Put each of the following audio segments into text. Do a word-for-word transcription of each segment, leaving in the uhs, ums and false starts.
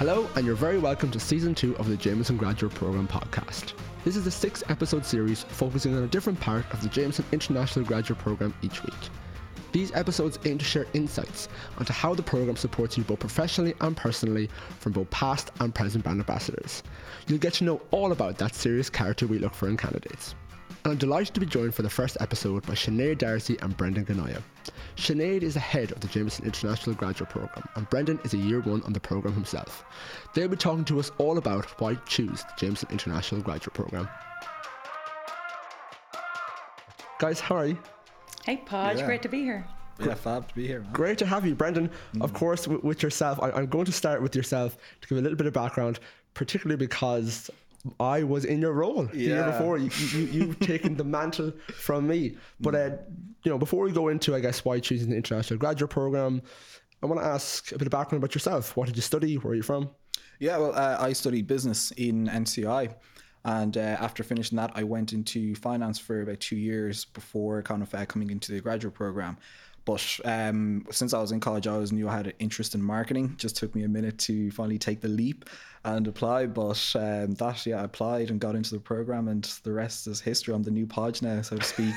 Hello, and you're very welcome to Season two of the Jameson Graduate Programme podcast. This is a six-episode series focusing on a different part of the Jameson International Graduate Programme each week. These episodes aim to share insights onto how the programme supports you both professionally and personally from both past and present brand ambassadors. You'll get to know all about that serious character we look for in candidates. And I'm delighted to be joined for the first episode by Sinead Darcy and Brendan Ganoya. Sinead is the head of the Jameson International Graduate Programme, and Brendan is a year one on the programme himself. They'll be talking to us all about why choose the Jameson International Graduate Programme. Guys, how are you? Hey, Podge, yeah. Great to be here. Yeah, fab to be here, man. Great to have you, Brendan. Mm. Of course, w- with yourself, I- I'm going to start with yourself to give a little bit of background, particularly because I was in your role yeah. the year before. You, you, you've taken the mantle from me. But uh, you know, before we go into, I guess, why choosing the International Graduate Programme, I want to ask a bit of background about yourself. What did you study? Where are you from? Yeah, well, uh, I studied business in N C I. And uh, after finishing that, I went into finance for about two years before kind of uh, coming into the graduate programme. But um, since I was in college, I always knew I had an interest in marketing. Just took me a minute to finally take the leap and apply. But um, that, yeah, I applied and got into the programme, and the rest is history. I'm the new Podge now, so to speak.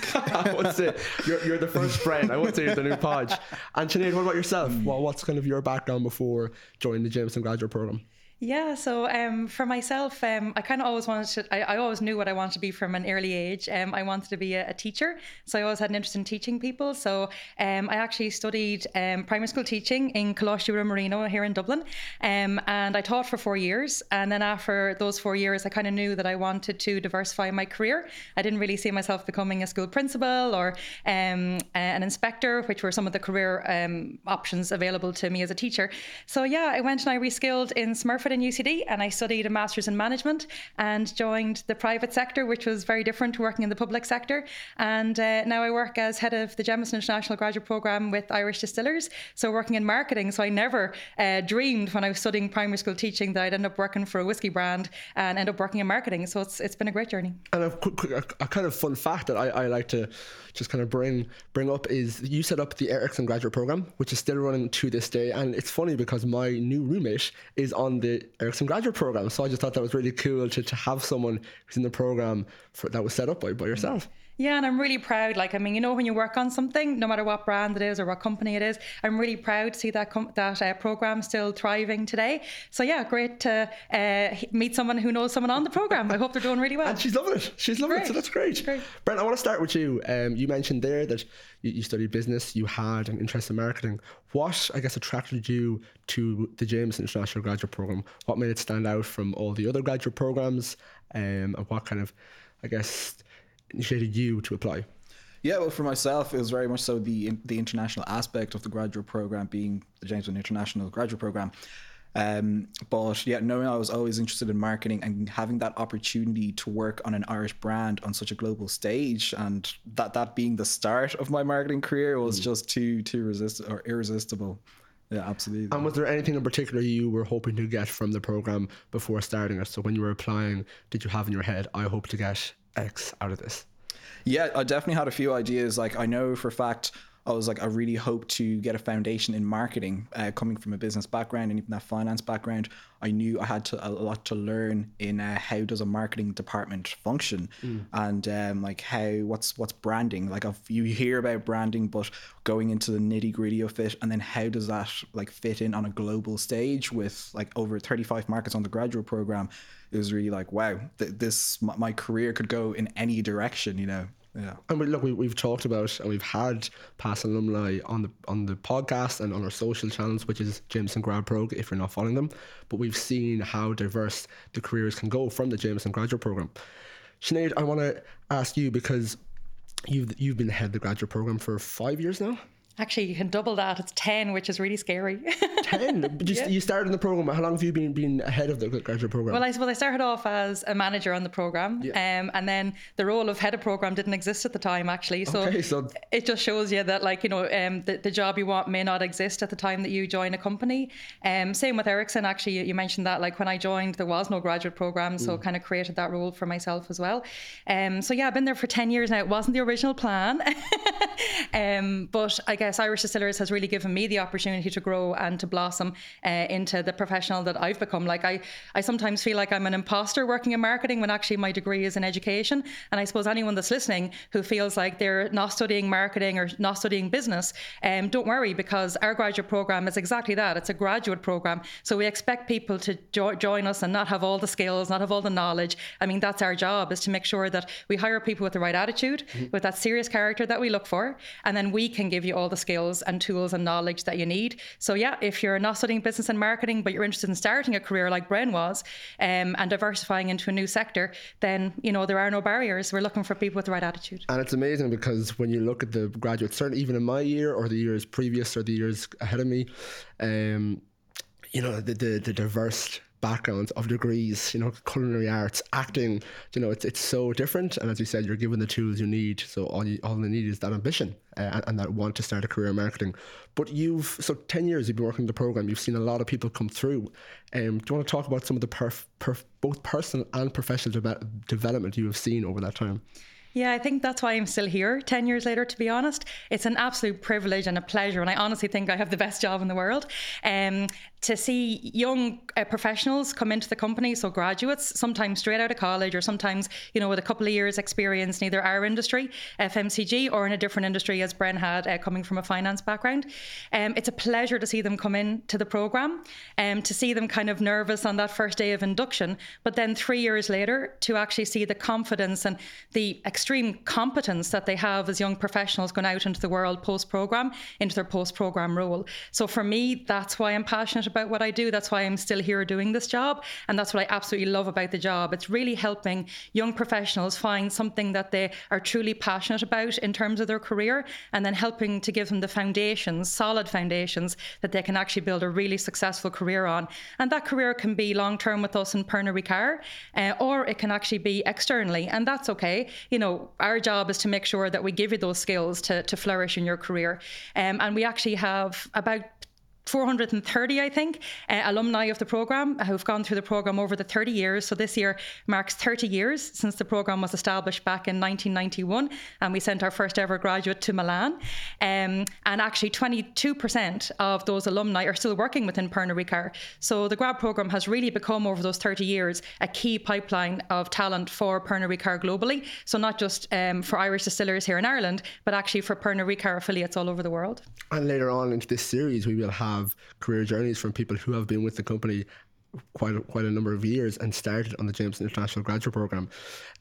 What's it? You're, you're the first friend. I would say you're the new Podge. And Sinead, what about yourself? Mm. Well, what's kind of your background before joining the Jameson Graduate Programme? Yeah, so um, for myself, um, I kind of always wanted to, I, I always knew what I wanted to be from an early age. Um, I wanted to be a, a teacher, so I always had an interest in teaching people. So um, I actually studied um, primary school teaching in Coláiste Uí Mhernia here in Dublin, um, and I taught for four years. And then after those four years, I kind of knew that I wanted to diversify my career. I didn't really see myself becoming a school principal or um, an inspector, which were some of the career um, options available to me as a teacher. So yeah, I went and I reskilled in Smurfit in U C D, and I studied a master's in management and joined the private sector, which was very different to working in the public sector. And uh, now I work as head of the Jameson International Graduate Programme with Irish Distillers, so working in marketing. So I never uh, dreamed when I was studying primary school teaching that I'd end up working for a whiskey brand and end up working in marketing. So it's it's been a great journey. And a, a, a kind of fun fact that I, I like to just kind of bring bring up is you set up the Ericsson Graduate Programme, which is still running to this day. And it's funny because my new roommate is on the Ericsson Graduate Programme. So I just thought that was really cool to, to have someone who's in the programme for, that was set up by, by yourself. Yeah, and I'm really proud. Like, I mean, you know, when you work on something, no matter what brand it is or what company it is, I'm really proud to see that com- that uh, programme still thriving today. So yeah, great to uh, meet someone who knows someone on the programme. I hope they're doing really well. And she's loving it. She's loving great. it. So that's great. great. Brent, I want to start with you. Um, you mentioned there that you, you studied business, you had an interest in marketing. What, I guess, attracted you to the Jameson International Graduate Programme? What made it stand out from all the other graduate programmes? Um, and what kind of, I guess, initiated you to apply? Yeah, well, for myself, it was very much so the the international aspect of the graduate programme, being the Jameson International Graduate Programme. Um, but yeah, knowing I was always interested in marketing and having that opportunity to work on an Irish brand on such a global stage, and that that being the start of my marketing career was mm. just too too resist or irresistible. Yeah, absolutely. And was there anything in particular you were hoping to get from the programme before starting it? So when you were applying, did you have in your head, I hope to get X out of this? Yeah, I definitely had a few ideas. Like, I know for a fact, I was like, I really hope to get a foundation in marketing, uh, coming from a business background and even that finance background. I knew I had to, a lot to learn in uh, how does a marketing department function, mm. and um, like how what's what's branding. Like, I've, you hear about branding, but going into the nitty gritty of it, and then how does that like fit in on a global stage with like over thirty-five markets on the graduate programme? It was really like, wow, th- this my, my career could go in any direction, you know. Yeah, and we, look, we, we've talked about and we've had past alumni on the on the podcast and on our social channels, which is Jameson Grad Prog, if you're not following them. But we've seen how diverse the careers can go from the Jameson Graduate Programme. Sinead, I want to ask you, because you've you've been head of the graduate programme for five years now. Actually, you can double that. It's ten, which is really scary. ten? But you, yeah. you started in the programme. How long have you been, been head of the graduate programme? Well, I suppose I started off as a manager on the programme. Yeah. Um, and then the role of head of programme didn't exist at the time, actually. So, okay, so... it just shows you that, like, you know, um, the, the job you want may not exist at the time that you join a company. Um, same with Ericsson, actually. You, you mentioned that, like, when I joined, there was no graduate programme. So mm. kind of created that role for myself as well. Um, so, yeah, I've been there for ten years now. It wasn't the original plan. um, but I guess Irish Distillers has really given me the opportunity to grow and to blossom uh, into the professional that I've become. Like I, I sometimes feel like I'm an imposter working in marketing when actually my degree is in education. And I suppose anyone that's listening who feels like they're not studying marketing or not studying business, um, don't worry, because our graduate programme is exactly that. It's a graduate programme. So we expect people to jo- join us and not have all the skills, not have all the knowledge. I mean, that's our job, is to make sure that we hire people with the right attitude, mm-hmm. with that serious character that we look for, and then we can give you all the skills and tools and knowledge that you need. So yeah, if you're not studying business and marketing, but you're interested in starting a career like Bren was, um, and diversifying into a new sector, then, you know, there are no barriers. We're looking for people with the right attitude. And it's amazing, because when you look at the graduates, certainly even in my year or the years previous or the years ahead of me, um, you know, the, the, the diverse backgrounds of degrees, you know, culinary arts, acting, you know, it's it's so different. And as you said, you're given the tools you need. So all you all you need is that ambition uh, and, and that want to start a career in marketing. But you've, so ten years you've been working in the programme, you've seen a lot of people come through. Um, do you want to talk about some of the perf, perf, both personal and professional de- development you have seen over that time? Yeah, I think that's why I'm still here ten years later, to be honest. It's an absolute privilege and a pleasure. And I honestly think I have the best job in the world. Um, to see young uh, professionals come into the company, so graduates, sometimes straight out of college or sometimes, you know, with a couple of years experience in either our industry, F M C G, or in a different industry, as Bren had, uh, coming from a finance background. Um, it's a pleasure to see them come in to the programme, um, to see them kind of nervous on that first day of induction. But then three years later, to actually see the confidence and the experience, extreme competence that they have as young professionals going out into the world post-programme, into their post-programme role. So for me, that's why I'm passionate about what I do. That's why I'm still here doing this job. And that's what I absolutely love about the job. It's really helping young professionals find something that they are truly passionate about in terms of their career, and then helping to give them the foundations, solid foundations, that they can actually build a really successful career on. And that career can be long-term with us in Pernod Ricard, uh, or it can actually be externally. And that's okay. You know, our job is to make sure that we give you those skills to, to flourish in your career. Um, and we actually have about four hundred thirty, I think, uh, alumni of the programme who've gone through the programme over the thirty years. So this year marks thirty years since the programme was established back in nineteen ninety-one, and we sent our first ever graduate to Milan. Um, and actually twenty-two percent of those alumni are still working within Pernod Ricard. So the grad programme has really become, over those thirty years, a key pipeline of talent for Pernod Ricard globally. So not just um, for Irish Distillers here in Ireland, but actually for Pernod Ricard affiliates all over the world. And later on into this series, we will have have career journeys from people who have been with the company quite a, quite a number of years and started on the Jameson International Graduate Programme.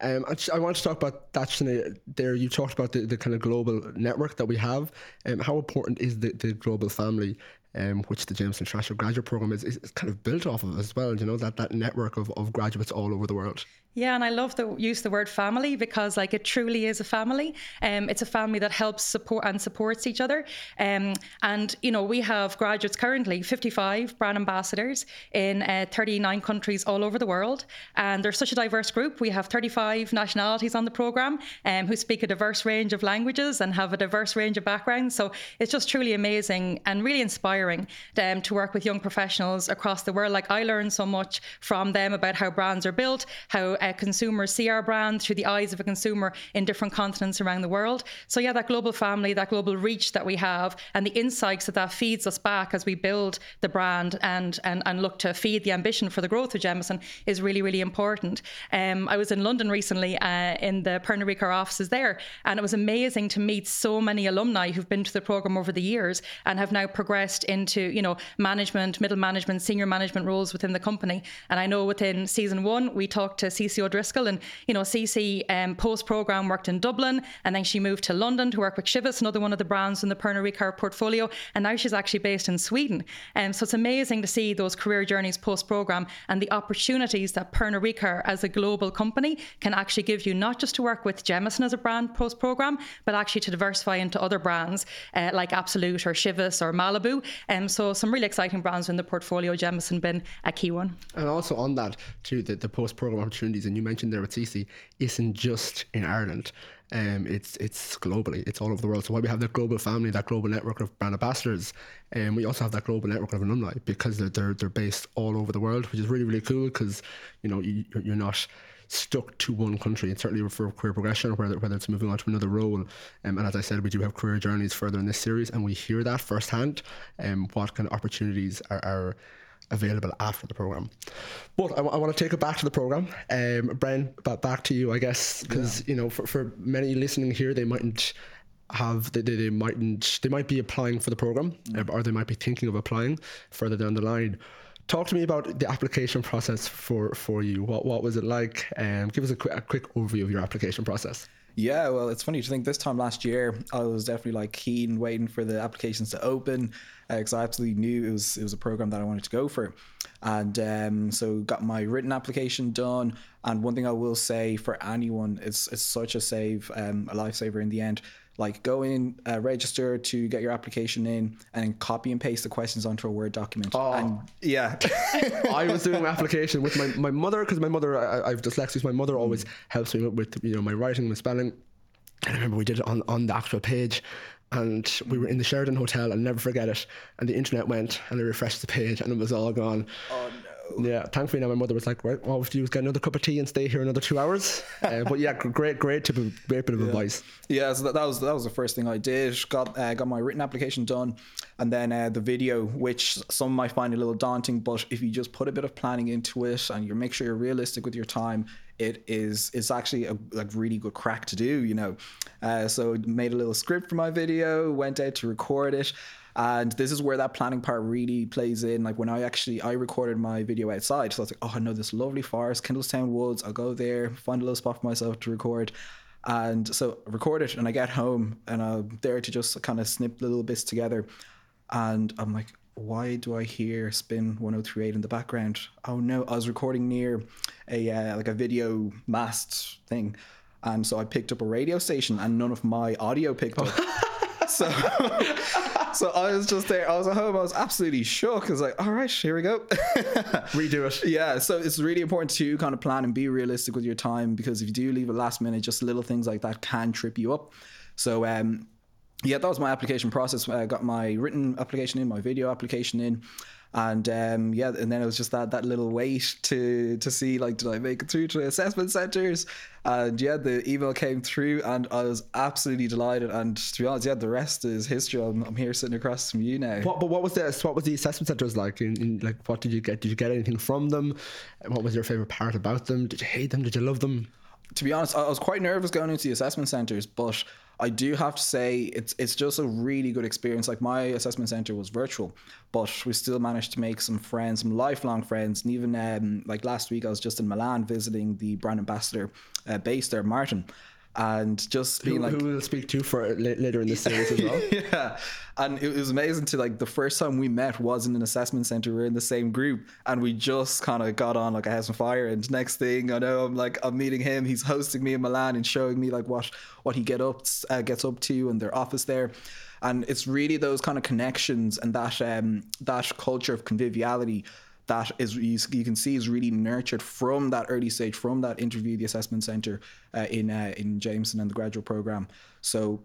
Um, I, I want to talk about that, Sinead, there. You talked about the, the kind of global network that we have. Um, how important is the, the global family, um, which the Jameson International Graduate Programme is, is kind of built off of as well, you know, that, that network of, of graduates all over the world? Yeah, and I love the use the word family, because like it truly is a family. Um, it's a family that helps support and supports each other. Um, and, you know, we have graduates currently, fifty-five brand ambassadors in uh, thirty-nine countries all over the world. And they're such a diverse group. We have thirty-five nationalities on the programme um, who speak a diverse range of languages and have a diverse range of backgrounds. So it's just truly amazing and really inspiring um, to work with young professionals across the world. Like I learned so much from them about how brands are built, how Uh, consumers see our brand through the eyes of a consumer in different continents around the world. So yeah, that global family, that global reach that we have, and the insights that that feeds us back as we build the brand and and, and look to feed the ambition for the growth of Jameson is really, really important. Um, I was in London recently uh, in the Pernod Ricard offices there, and it was amazing to meet so many alumni who've been to the programme over the years and have now progressed into, you know, management, middle management, senior management roles within the company. And I know within season one, we talked to C. C. O'Driscoll. And, you know, Cece um, post-programme worked in Dublin, and then she moved to London to work with Chivas, another one of the brands in the Pernod Ricard portfolio. And now she's actually based in Sweden. Um, so it's amazing to see those career journeys post-programme and the opportunities that Pernod Ricard as a global company can actually give you, not just to work with Jameson as a brand post-programme, but actually to diversify into other brands uh, like Absolut or Chivas or Malibu. Um, so some really exciting brands in the portfolio, Jameson been a key one. And also on that too, the, the post-programme opportunities, and you mentioned there with Cece, isn't just in Ireland. Um, it's it's globally, it's all over the world. So while we have that global family, that global network of brand ambassadors, um, we also have that global network of alumni, because they're they're, they're based all over the world, which is really, really cool, because you know, you, you're not stuck to one country, and certainly for career progression, whether whether it's moving on to another role. Um, and as I said, we do have career journeys further in this series, and we hear that firsthand, um, what kind of opportunities are, are available after the programme. But I, w- I want to take it back to the programme. Um, Bren, b- back to you, I guess, because, yeah. you know, for, for many listening here, they mightn't have, they, they, they mightn't, they might be applying for the programme, mm. or they might be thinking of applying further down the line. Talk to me about the application process for, for you. What what was it like? Um, give us a, qu- a quick overview of your application process. Yeah, well, it's funny to think this time last year, I was definitely like keen, waiting for the applications to open, because uh, I absolutely knew it was it was a program that I wanted to go for. And um, so got my written application done. And one thing I will say for anyone, it's it's such a save, um, a lifesaver in the end. Like, go in, uh, register to get your application in, and then copy and paste the questions onto a Word document. Oh, and yeah. I was doing my application with my, my mother, because my mother, I, I have dyslexia, so my mother always helps me with, you know, my writing, my spelling. And I remember we did it on, on the actual page, and we were in the Sheridan Hotel, I'll never forget it, and the internet went, and I refreshed the page, and it was all gone. Oh, no. Yeah, thankfully now my mother was like, right, all we have to do is get another cup of tea and stay here another two hours. Uh, but yeah, great, great tip, of, great bit of yeah. advice. Yeah, so that, that was that was the first thing I did. Got uh, got my written application done, and then uh, the video, which some might find a little daunting, but if you just put a bit of planning into it and you make sure you're realistic with your time, it is it's actually a like really good crack to do, you know. Uh, so made a little script for my video, went out to record it. And this is where that planning part really plays in. Like when I actually, I recorded my video outside. So I was like, oh, I know this lovely forest, Kindlestown Woods. I'll go there, find a little spot for myself to record. And so I record it and I get home and I'm there to just kind of snip little bits together. And I'm like, why do I hear Spin ten thirty-eight in the background? Oh no, I was recording near a uh, like a video mast thing. And so I picked up a radio station and none of my audio picked up. So, so I was just there. I was at home. I was absolutely shook. I was like, all right, here we go. Redo it. Yeah. So it's really important to kind of plan and be realistic with your time, because if you do leave it last minute, just little things like that can trip you up. So, um, yeah, that was my application process. I got my written application in, my video application in. And um, yeah, and then it was just that that little wait to to see, like, did I make it through to the assessment centres? And yeah, the email came through and I was absolutely delighted. And to be honest, yeah, the rest is history. I'm, I'm here sitting across from you now. What, but what was the what was the assessment centres like? In, in, like, what did you get? Did you get anything from them? What was your favourite part about them? Did you hate them? Did you love them? To be honest, I was quite nervous going into the assessment centres, but I do have to say it's it's just a really good experience. Like, my assessment centre was virtual, but we still managed to make some friends, some lifelong friends. And even um, like last week, I was just in Milan visiting the brand ambassador uh, base there, Martin. And just being who, like, who we'll speak to for later in the series as well. Yeah, and it was amazing to, like, the first time we met was in an assessment center. We we're in the same group, and we just kind of got on like a house on fire. And next thing I know, I'm like, I'm meeting him. He's hosting me in Milan and showing me like what what he get up uh, gets up to in their office there. And it's really those kind of connections and that um, that culture of conviviality that is, you can see, is really nurtured from that early stage, from that interview, the assessment centre uh, in uh, in Jameson and the graduate programme. So,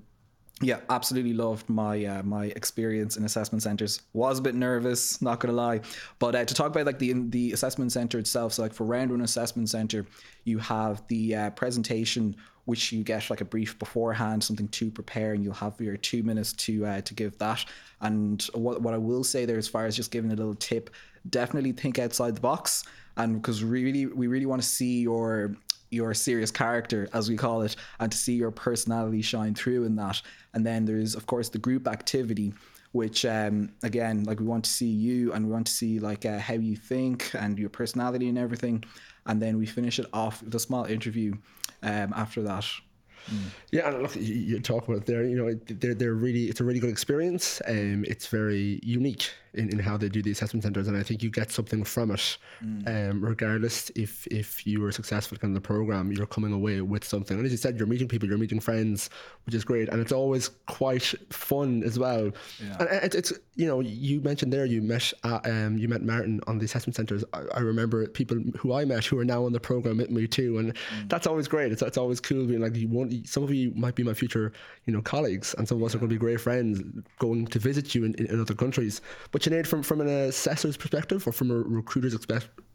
yeah, absolutely loved my uh, my experience in assessment centres. Was a bit nervous, not gonna lie. But uh, to talk about like the the assessment centre itself, so like for round one assessment centre, you have the uh, presentation, which you get like a brief beforehand, something to prepare, and you'll have your two minutes to uh, to give that. And what what I will say there, as far as just giving a little tip, definitely think outside the box, and because really we really want to see your your serious character, as we call it, and to see your personality shine through in that. And then there's of course the group activity, which um, again, like, we want to see you, and we want to see like uh, how you think and your personality and everything. And then we finish it off with a small interview um, after that. Mm. Yeah, and look, you talk about it there, you know, they're, they're really, it's a really good experience. Um, it's very unique in, in how they do the assessment centres, and I think you get something from it. Mm. Um, regardless if if you were successful in the programme, you're coming away with something. And as you said, you're meeting people, you're meeting friends, which is great, and it's always quite fun as well. Yeah. And it, it's, you know, you mentioned there you met uh, um, you met Martin on the assessment centres. I, I remember people who I met who are now on the programme with me too, and mm. that's always great. It's, it's always cool being like, you won't, some of you might be my future, you know, colleagues, and some of us yeah. are going to be great friends going to visit you in, in, in other countries. But Sinead, from, from an assessor's perspective, or from a recruiter's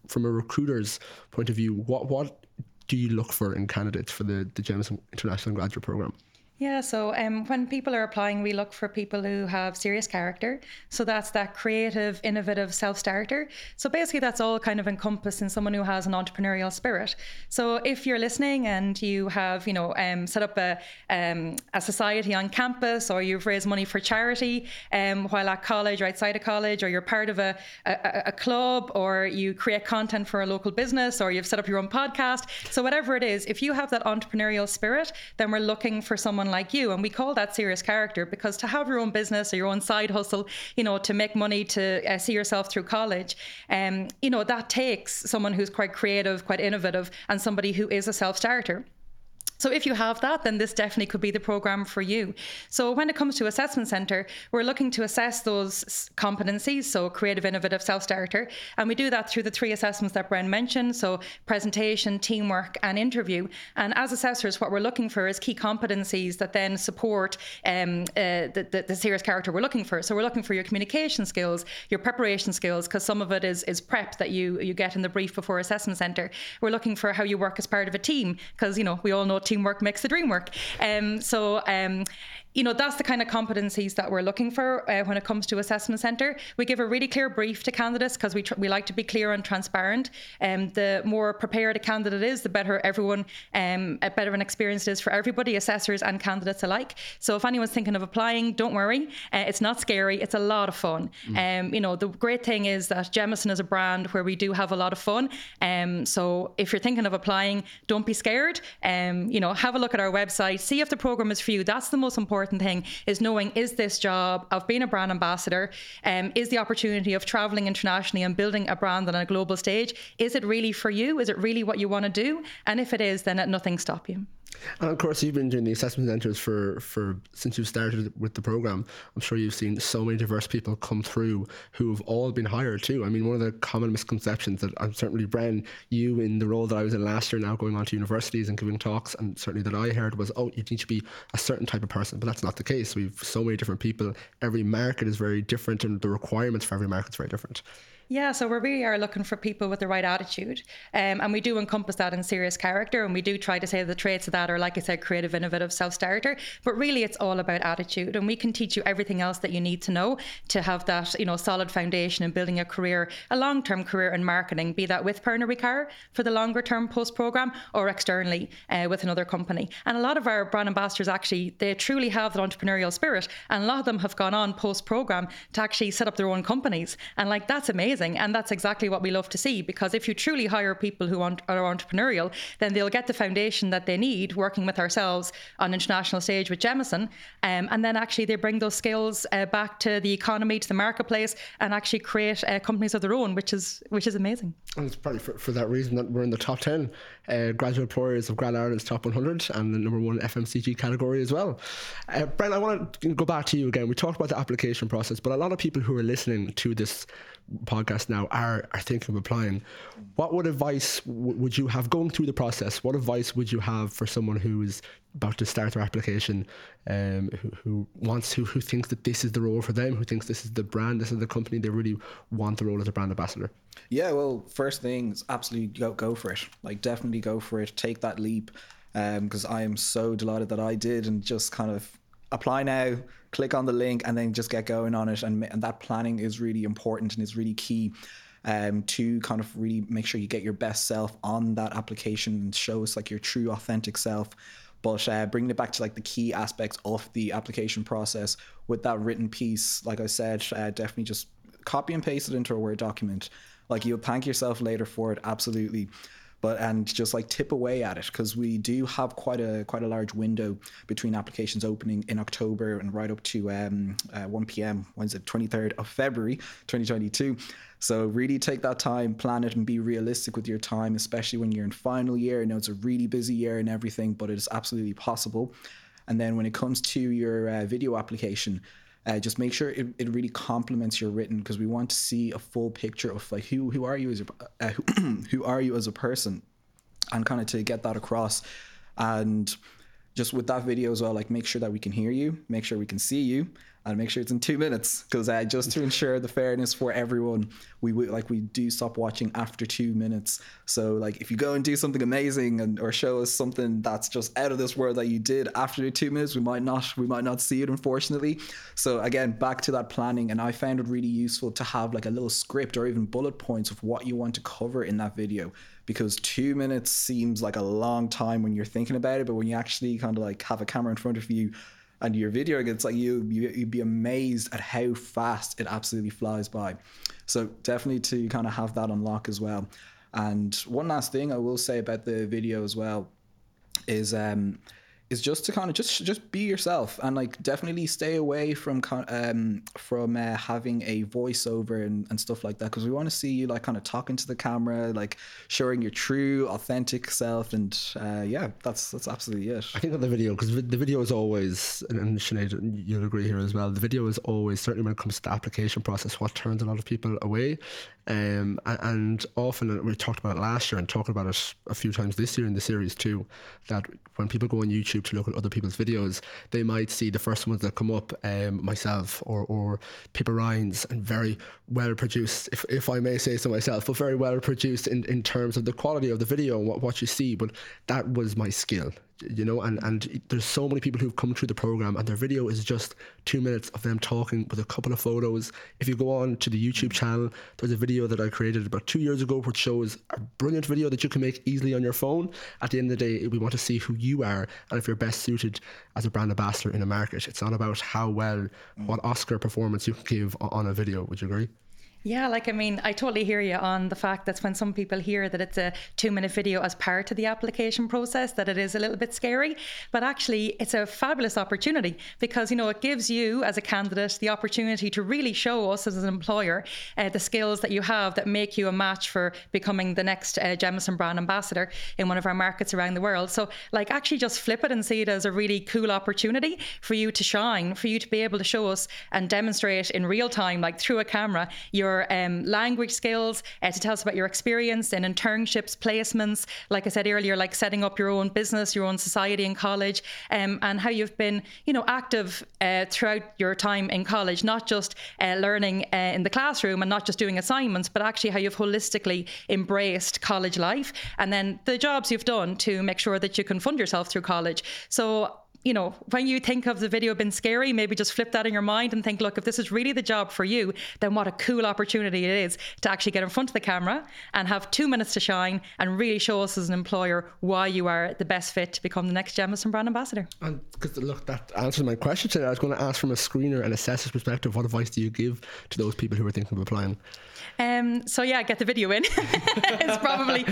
from a recruiter's point of view, what what do you look for in candidates for the, the Jameson International Graduate Programme? Yeah, so um, when people are applying, we look for people who have serious character. So that's that creative, innovative self-starter. So basically that's all kind of encompassed in someone who has an entrepreneurial spirit. So if you're listening and you have, you know, um, set up a um, a society on campus, or you've raised money for charity um, while at college or outside of college, or you're part of a, a, a club, or you create content for a local business, or you've set up your own podcast. So whatever it is, if you have that entrepreneurial spirit, then we're looking for someone like you, and we call that serious character, because to have your own business or your own side hustle, you know, to make money, to uh, see yourself through college, um, you know, that takes someone who's quite creative, quite innovative, and somebody who is a self-starter. So if you have that, then this definitely could be the programme for you. So when it comes to assessment centre, we're looking to assess those competencies, so creative, innovative, self-starter. And we do that through the three assessments that Bren mentioned, so presentation, teamwork and interview. And as assessors, what we're looking for is key competencies that then support um, uh, the, the, the serious character we're looking for. So we're looking for your communication skills, your preparation skills, because some of it is, is prep that you, you get in the brief before assessment centre. We're looking for how you work as part of a team, because, you know, we all know teamwork makes the dream work. Um, so, um, you know, that's the kind of competencies that we're looking for uh, when it comes to assessment centre. We give a really clear brief to candidates, because we tr- we like to be clear and transparent. Um, the more prepared a candidate is, the better everyone, um, a better an experience it is for everybody, assessors and candidates alike. So if anyone's thinking of applying, don't worry. Uh, it's not scary. It's a lot of fun. Mm. Um, you know, the great thing is that Jameson is a brand where we do have a lot of fun. Um, so if you're thinking of applying, don't be scared. Um, you You know, have a look at our website, see if the program is for you. That's the most important thing, is knowing, is this job of being a brand ambassador, um, is the opportunity of traveling internationally and building a brand on a global stage, is it really for you? Is it really what you want to do? And if it is, then let nothing stop you. And of course, you've been doing the assessment centres for, for since you started with the programme. I'm sure you've seen so many diverse people come through who have all been hired too. I mean, one of the common misconceptions that I'm certainly, Bren, you in the role that I was in last year now going on to universities and giving talks, and certainly that I heard was, oh, you need to be a certain type of person, but that's not the case. We've so many different people. Every market is very different, and the requirements for every market is very different. Yeah, so we really are looking for people with the right attitude. Um, and we do encompass that in serious character. And we do try to say the traits of that are, like I said, creative, innovative, self-starter. But really, it's all about attitude. And we can teach you everything else that you need to know to have that, you know, solid foundation in building a career, a long-term career in marketing, be that with Pernod Ricard for the longer-term post-programme, or externally uh, with another company. And a lot of our brand ambassadors, actually, they truly have that entrepreneurial spirit. And a lot of them have gone on post-programme to actually set up their own companies. And like, that's amazing. And that's exactly what we love to see, because if you truly hire people who are entrepreneurial, then they'll get the foundation that they need working with ourselves on international stage with Jameson. Um, and then actually they bring those skills uh, back to the economy, to the marketplace, and actually create uh, companies of their own, which is which is amazing. And it's probably for, for that reason that we're in the top ten uh, graduate employers of Grad Ireland's top one hundred, and the number one F M C G category as well. Uh, Bren, I want to go back to you again. We talked about the application process, but a lot of people who are listening to this podcast now are, are thinking of applying. What would advice w- would you have going through the process? What advice would you have for someone who is about to start their application, um, who, who wants, who, who thinks that this is the role for them, who thinks this is the brand, this is the company, they really want the role as a brand ambassador? Yeah, well, first thing is absolutely go, go for it. Like, definitely go for it. Take that leap, um, because I am so delighted that I did, and just kind of apply now, click on the link, and then just get going on it. And, and that planning is really important, and is really key um, to kind of really make sure you get your best self on that application and show us like your true authentic self. But uh, bringing it back to like the key aspects of the application process with that written piece, like I said, uh, definitely just copy and paste it into a Word document. Like, you'll thank yourself later for it, absolutely. But and just like tip away at it, because we do have quite a quite a large window between applications opening in October and right up to um, uh, one p.m. Wednesday, twenty-third of February, twenty twenty-two. So really take that time, plan it, and be realistic with your time, especially when you're in final year. I know it's a really busy year and everything, but it is absolutely possible. And then when it comes to your uh, video application, Uh, just make sure it, it really complements your written, because we want to see a full picture of like who who are you as a uh, who, who are you as a person, and kind of to get that across. And just with that video as well, like make sure that we can hear you, make sure we can see you, and make sure it's in two minutes because uh, just to ensure the fairness for everyone, we would like we do stop watching after two minutes. So like if you go and do something amazing and or show us something that's just out of this world that you did after the two minutes, we might not we might not see it, unfortunately. So again, back to that planning, and I found it really useful to have like a little script or even bullet points of what you want to cover in that video. Because two minutes seems like a long time when you're thinking about it, but when you actually kind of like have a camera in front of you and your video, it's like you, you, you'd be amazed at how fast it absolutely flies by. So definitely to kind of have that on lock as well. And one last thing I will say about the video as well is um, is just to kind of just just be yourself, and like definitely stay away from um, from uh, having a voiceover and, and stuff like that, because we want to see you like kind of talking to the camera, like showing your true authentic self. And uh, yeah, that's that's absolutely it. I think on the video, because the video is always, and Sinead, you'll agree here as well, the video is always, certainly when it comes to the application process, what turns a lot of people away. Um, and often, we talked about it last year and talked about it a few times this year in the series too, that when people go on YouTube to look at other people's videos, they might see the first ones that come up, um, myself or or Pippa Rhines, and very well produced, if if I may say so myself, but very well produced in, in terms of the quality of the video and what, what you see. But that was my skill. You know, and, and there's so many people who've come through the program and their video is just two minutes of them talking with a couple of photos. If you go on to the YouTube channel, there's a video that I created about two years ago which shows a brilliant video that you can make easily on your phone. At the end of the day, we want to see who you are and if you're best suited as a brand ambassador in a market. It's not about how well, what Oscar performance you can give on a video. Would you agree? Yeah, like, I mean, I totally hear you on the fact that when some people hear that it's a two minute video as part of the application process, that it is a little bit scary. But actually, it's a fabulous opportunity because, you know, it gives you as a candidate the opportunity to really show us as an employer uh, the skills that you have that make you a match for becoming the next uh, Jameson brand ambassador in one of our markets around the world. So like actually just flip it and see it as a really cool opportunity for you to shine, for you to be able to show us and demonstrate in real time, like through a camera, your Your, um, language skills, uh, to tell us about your experience in internships, placements, like I said earlier, like setting up your own business, your own society in college, um, and how you've been, you know, active uh, throughout your time in college, not just uh, learning uh, in the classroom and not just doing assignments, but actually how you've holistically embraced college life and then the jobs you've done to make sure that you can fund yourself through college. So, you know, when you think of the video being scary, maybe just flip that in your mind and think, look, if this is really the job for you, then what a cool opportunity it is to actually get in front of the camera and have two minutes to shine and really show us as an employer why you are the best fit to become the next Jameson brand ambassador. And because look, that answers my question today. I was going to ask from a screener and assessor's perspective, what advice do you give to those people who are thinking of applying? Um, so yeah, get the video in. It's probably,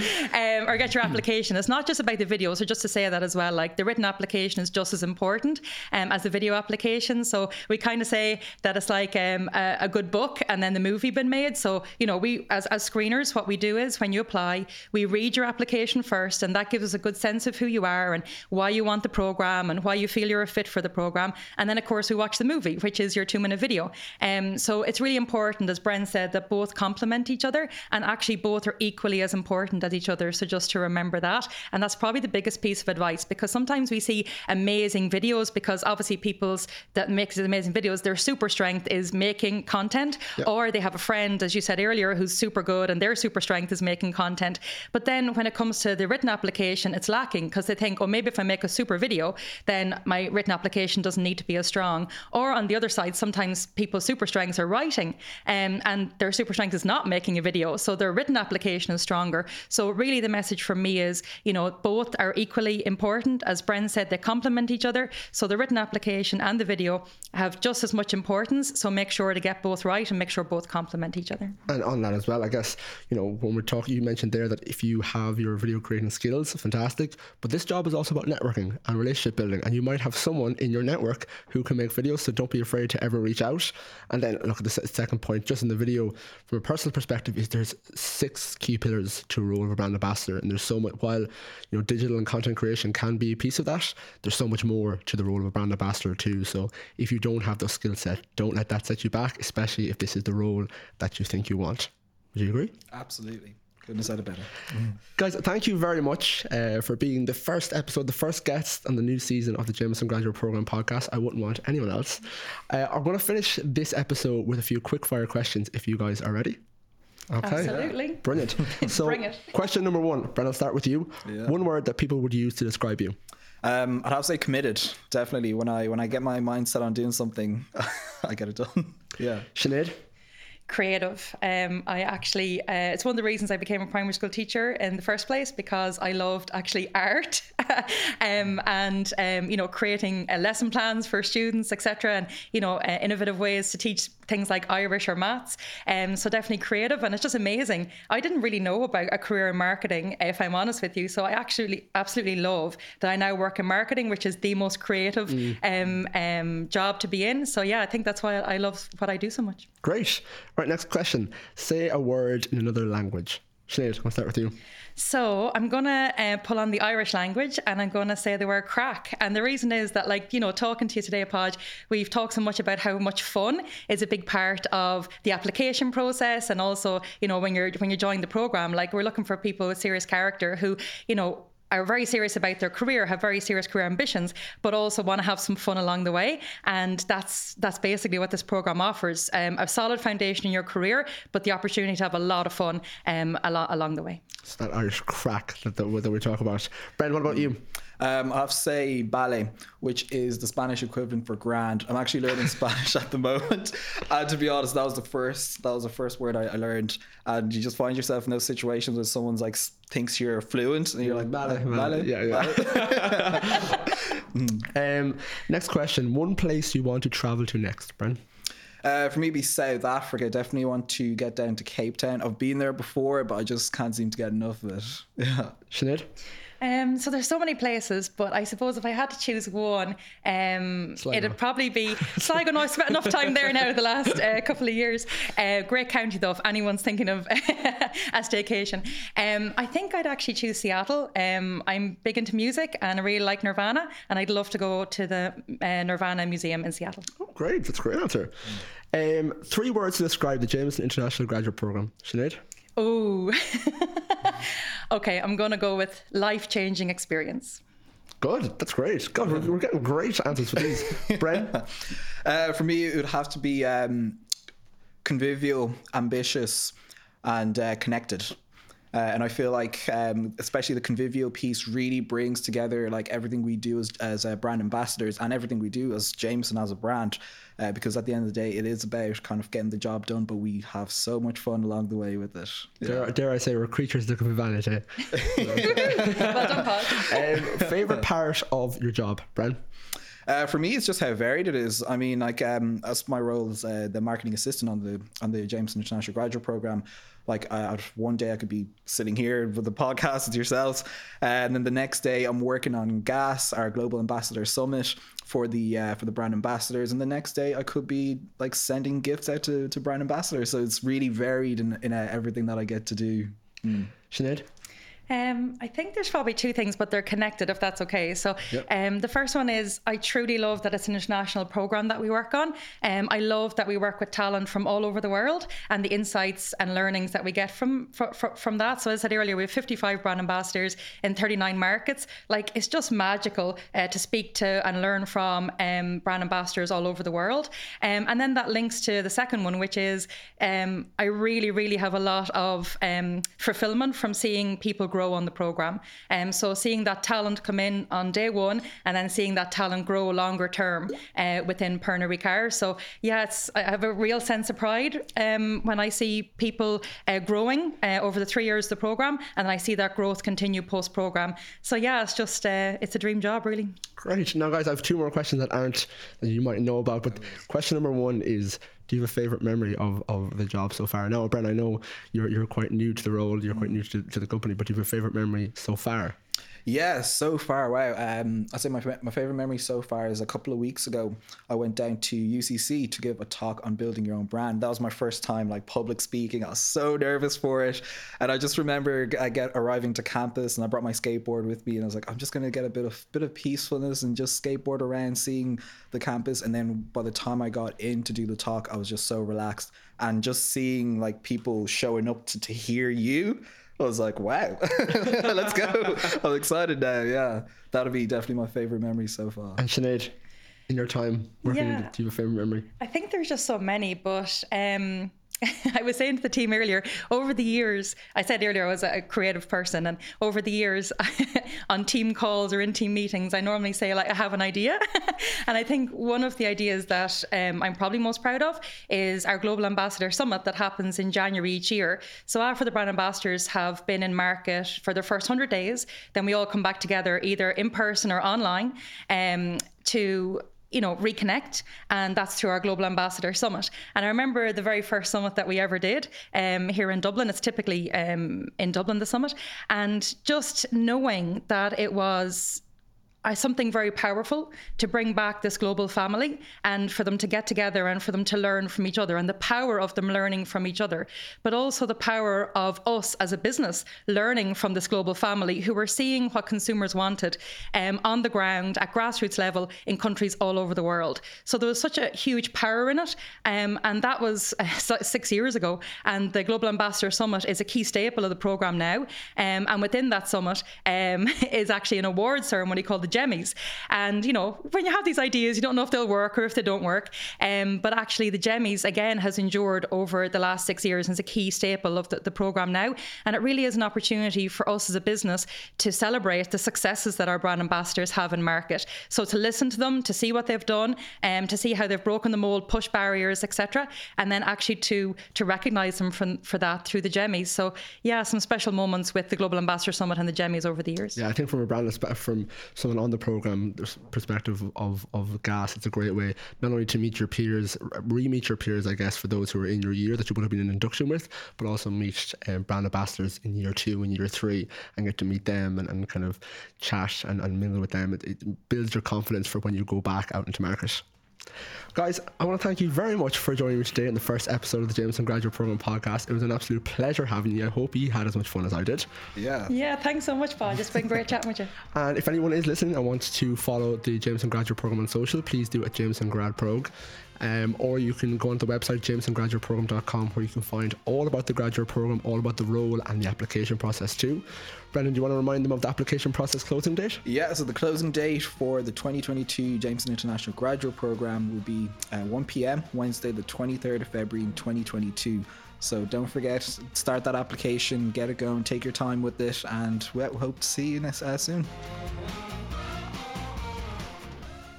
um, or get your application. It's not just about the video. So just to say that as well, like the written application is just as important um, as the video application. So we kind of say that it's like um, a, a good book and then the movie been made. So, you know, we as, as screeners, what we do is when you apply, we read your application first, and that gives us a good sense of who you are and why you want the program and why you feel you're a fit for the program. And then of course we watch the movie, which is your two minute video. Um, so it's really important, as Bren said, that both complement each other, and actually both are equally as important as each other. So just to remember that, and that's probably the biggest piece of advice, because sometimes we see amazing videos, because obviously people's that makes amazing videos, their super strength is making content, yeah. Or they have a friend, as you said earlier, who's super good and their super strength is making content. But then when it comes to the written application, it's lacking, because they think, oh, maybe if I make a super video, then my written application doesn't need to be as strong. Or on the other side, sometimes people's super strengths are writing, um, and their super strength bank is not making a video, so their written application is stronger. So really the message from me is, you know, both are equally important. As Bren said, they complement each other. So the written application and the video have just as much importance. So make sure to get both right and make sure both complement each other. And on that as well, I guess, you know, when we're talking, you mentioned there that if you have your video creating skills, fantastic. But this job is also about networking and relationship building. And you might have someone in your network who can make videos, so don't be afraid to ever reach out. And then look at the second point, just in the video, from a personal perspective, is there's six key pillars to a role of a brand ambassador. And there's so much, while, you know, digital and content creation can be a piece of that, there's so much more to the role of a brand ambassador too. So if you don't have those skill set, don't let that set you back, especially if this is the role that you think you want. Would you agree? Absolutely. Couldn't have said it better. Mm. Guys, thank you very much uh, for being the first episode, the first guest on the new season of the Jameson Graduate Programme podcast. I wouldn't want anyone else. Uh, I'm going to finish this episode with a few quick fire questions if you guys are ready. Okay. Absolutely. Brilliant. So bring it. Question number one, Bren, I'll start with you. Yeah. One word that people would use to describe you. Um, I'd have to say committed. Definitely. When I when I get my mindset on doing something, I get it done. Yeah. Sinead? Creative. Um, I actually, uh, it's one of the reasons I became a primary school teacher in the first place, because I loved actually art um, and, um, you know, creating uh, lesson plans for students, et cetera. And, you know, uh, innovative ways to teach things like Irish or maths. Um, so definitely creative. And it's just amazing. I didn't really know about a career in marketing, if I'm honest with you. So I actually absolutely love that I now work in marketing, which is the most creative mm. um, um, job to be in. So yeah, I think that's why I love what I do so much. Great. All right, next question. Say a word in another language. Sinead, I'll start with you. So I'm going to uh, pull on the Irish language and I'm going to say the word crack. And the reason is that, like, you know, talking to you today, Podge, we've talked so much about how much fun is a big part of the application process. And also, you know, when you're when you join the programme, like, we're looking for people with serious character who, you know, are very serious about their career, have very serious career ambitions, but also want to have some fun along the way. And that's that's basically what this programme offers. Um, a solid foundation in your career, but the opportunity to have a lot of fun um, a lot along the way. It's that Irish crack that, that, that we talk about. Bren, what about you? Um, I'll say ballet, which is the Spanish equivalent for grand. I'm actually learning Spanish at the moment. And to be honest, that was the first, that was the first word I, I learned. And you just find yourself in those situations where someone's like, thinks you're fluent and you're like, ballet, ballet. Yeah, yeah. um, next question. One place you want to travel to next, Bren? Uh, for me, it'd be South Africa. Definitely want to get down to Cape Town. I've been there before, but I just can't seem to get enough of it. Yeah. Sinead? Um, so there's so many places, but I suppose if I had to choose one, um, it'd probably be Sligo. No, I've spent enough time there now the last uh, couple of years. Uh, great county though, if anyone's thinking of a staycation. Um, I think I'd actually choose Seattle. Um, I'm big into music and I really like Nirvana, and I'd love to go to the uh, Nirvana Museum in Seattle. Oh, great, that's a great answer. Um, three words to describe the Jameson International Graduate Programme. Sinead? Oh, okay. I'm going to go with life-changing experience. Good. That's great. God, we're, we're getting great answers for these. Bren? Uh, for me, it would have to be um, convivial, ambitious, and uh, connected. Uh, and I feel like, um, especially the convivial piece really brings together like everything we do as, as uh, brand ambassadors and everything we do as Jameson as a brand, uh, because at the end of the day, it is about kind of getting the job done, but we have so much fun along the way with it. Yeah. Dare, dare I say, we're creatures of vanity. Well done, Pod. Um, favorite part of your job, Bren? Uh, for me, it's just how varied it is. I mean, like, um, as my role as uh, the marketing assistant on the on the Jameson International Graduate Programme, like, I, one day I could be sitting here with the podcast with yourselves, uh, and then the next day I'm working on GAS, our Global Ambassador Summit for the uh, for the brand ambassadors, and the next day I could be like sending gifts out to, to brand ambassadors. So it's really varied in in uh, everything that I get to do. Mm. Sinead? Um, I think there's probably two things, but they're connected, if that's okay. So yep. um, the first one is I truly love that it's an international programme that we work on. Um, I love that we work with talent from all over the world and the insights and learnings that we get from, from, from that. So as I said earlier, we have fifty-five brand ambassadors in thirty-nine markets. Like, it's just magical uh, to speak to and learn from um, brand ambassadors all over the world. Um, and then that links to the second one, which is um, I really, really have a lot of um, fulfilment from seeing people grow grow on the programme. Um, so seeing that talent come in on day one and then seeing that talent grow longer term uh, within Pernod Ricard. So yeah, it's, I have a real sense of pride um, when I see people uh, growing uh, over the three years of the programme, and I see that growth continue post-programme. So yeah, it's just, uh, it's a dream job really. Great. Now guys, I have two more questions that aren't, that you might know about, but question number one is, do you have a favourite memory of, of the job so far? Now, Brendan, I know you're you're quite new to the role, you're quite new to, to the company, but do you have a favourite memory so far? Yeah, so far, wow. Um, I'd say my my favourite memory so far is a couple of weeks ago, I went down to U C C to give a talk on building your own brand. That was my first time like public speaking. I was so nervous for it. And I just remember I get arriving to campus and I brought my skateboard with me and I was like, I'm just going to get a bit of bit of peacefulness and just skateboard around seeing the campus. And then by the time I got in to do the talk, I was just so relaxed. And just seeing like people showing up to, to hear you, I was like, wow, let's go. I'm excited now, yeah. That'll be definitely my favourite memory so far. And Sinead, in your time working, yeah. Do you have a favourite memory? I think there's just so many, but um, I was saying to the team earlier, over the years, I said earlier I was a creative person, and over the years on team calls or in team meetings, I normally say like I have an idea. And I think one of the ideas that um, I'm probably most proud of is our Global Ambassador Summit that happens in January each year. So after the brand ambassadors have been in market for their first one hundred days, then we all come back together either in person or online um, to you know, reconnect, and that's through our Global Ambassador Summit. And I remember the very first summit that we ever did um, here in Dublin. It's typically um, in Dublin, the summit. And just knowing that it was something very powerful to bring back this global family and for them to get together and for them to learn from each other, and the power of them learning from each other, but also the power of us as a business learning from this global family who were seeing what consumers wanted um, on the ground at grassroots level in countries all over the world. So there was such a huge power in it, um, and that was uh, six years ago, and the Global Ambassador Summit is a key staple of the programme now, um, and within that summit um, is actually an award ceremony called the Jemmies. And you know, when you have these ideas, you don't know if they'll work or if they don't work, um, but actually the Jemmies again has endured over the last six years, and is a key staple of the, the programme now, and it really is an opportunity for us as a business to celebrate the successes that our brand ambassadors have in market. So to listen to them, to see what they've done, um, to see how they've broken the mould, pushed barriers, etc., and then actually to to recognise them for, for that through the Jemmies. So yeah, some special moments with the Global Ambassador Summit and the Jemmies over the years. Yeah, I think from a brand, from someone on the program perspective of of GAS, it's a great way not only to meet your peers, re-meet your peers, I guess, for those who are in your year that you would have been in induction with, but also meet um, brand ambassadors in year two and year three, and get to meet them and, and kind of chat and, and mingle with them. It, it builds your confidence for when you go back out into market. Guys, I want to thank you very much for joining me today in the first episode of the Jameson Graduate Programme podcast. It was an absolute pleasure having you. I hope you had as much fun as I did. Yeah. Yeah, thanks so much, Paul. It's been great chatting with you. And if anyone is listening and wants to follow the Jameson Graduate Programme on social, please do at Jameson Grad Prog. Um, or you can go on the website jameson graduate program dot com, where you can find all about the graduate programme, all about the role and the application process too. Brendan, do you want to remind them of the application process closing date? Yeah, so the closing date for the twenty twenty-two Jameson International Graduate Programme will be uh, one p.m. Wednesday the twenty-third of February in twenty twenty-two. So don't forget, start that application, get it going, take your time with it, and we hope to see you next, uh, soon.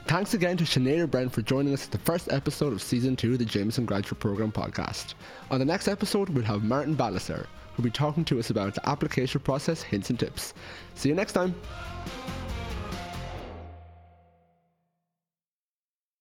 Thanks again to Sinead and Brendan for joining us at the first episode of Season two of the Jameson Graduate Programme podcast. On the next episode, we'll have Martin Balliser, who'll be talking to us about the application process, hints and tips. See you next time.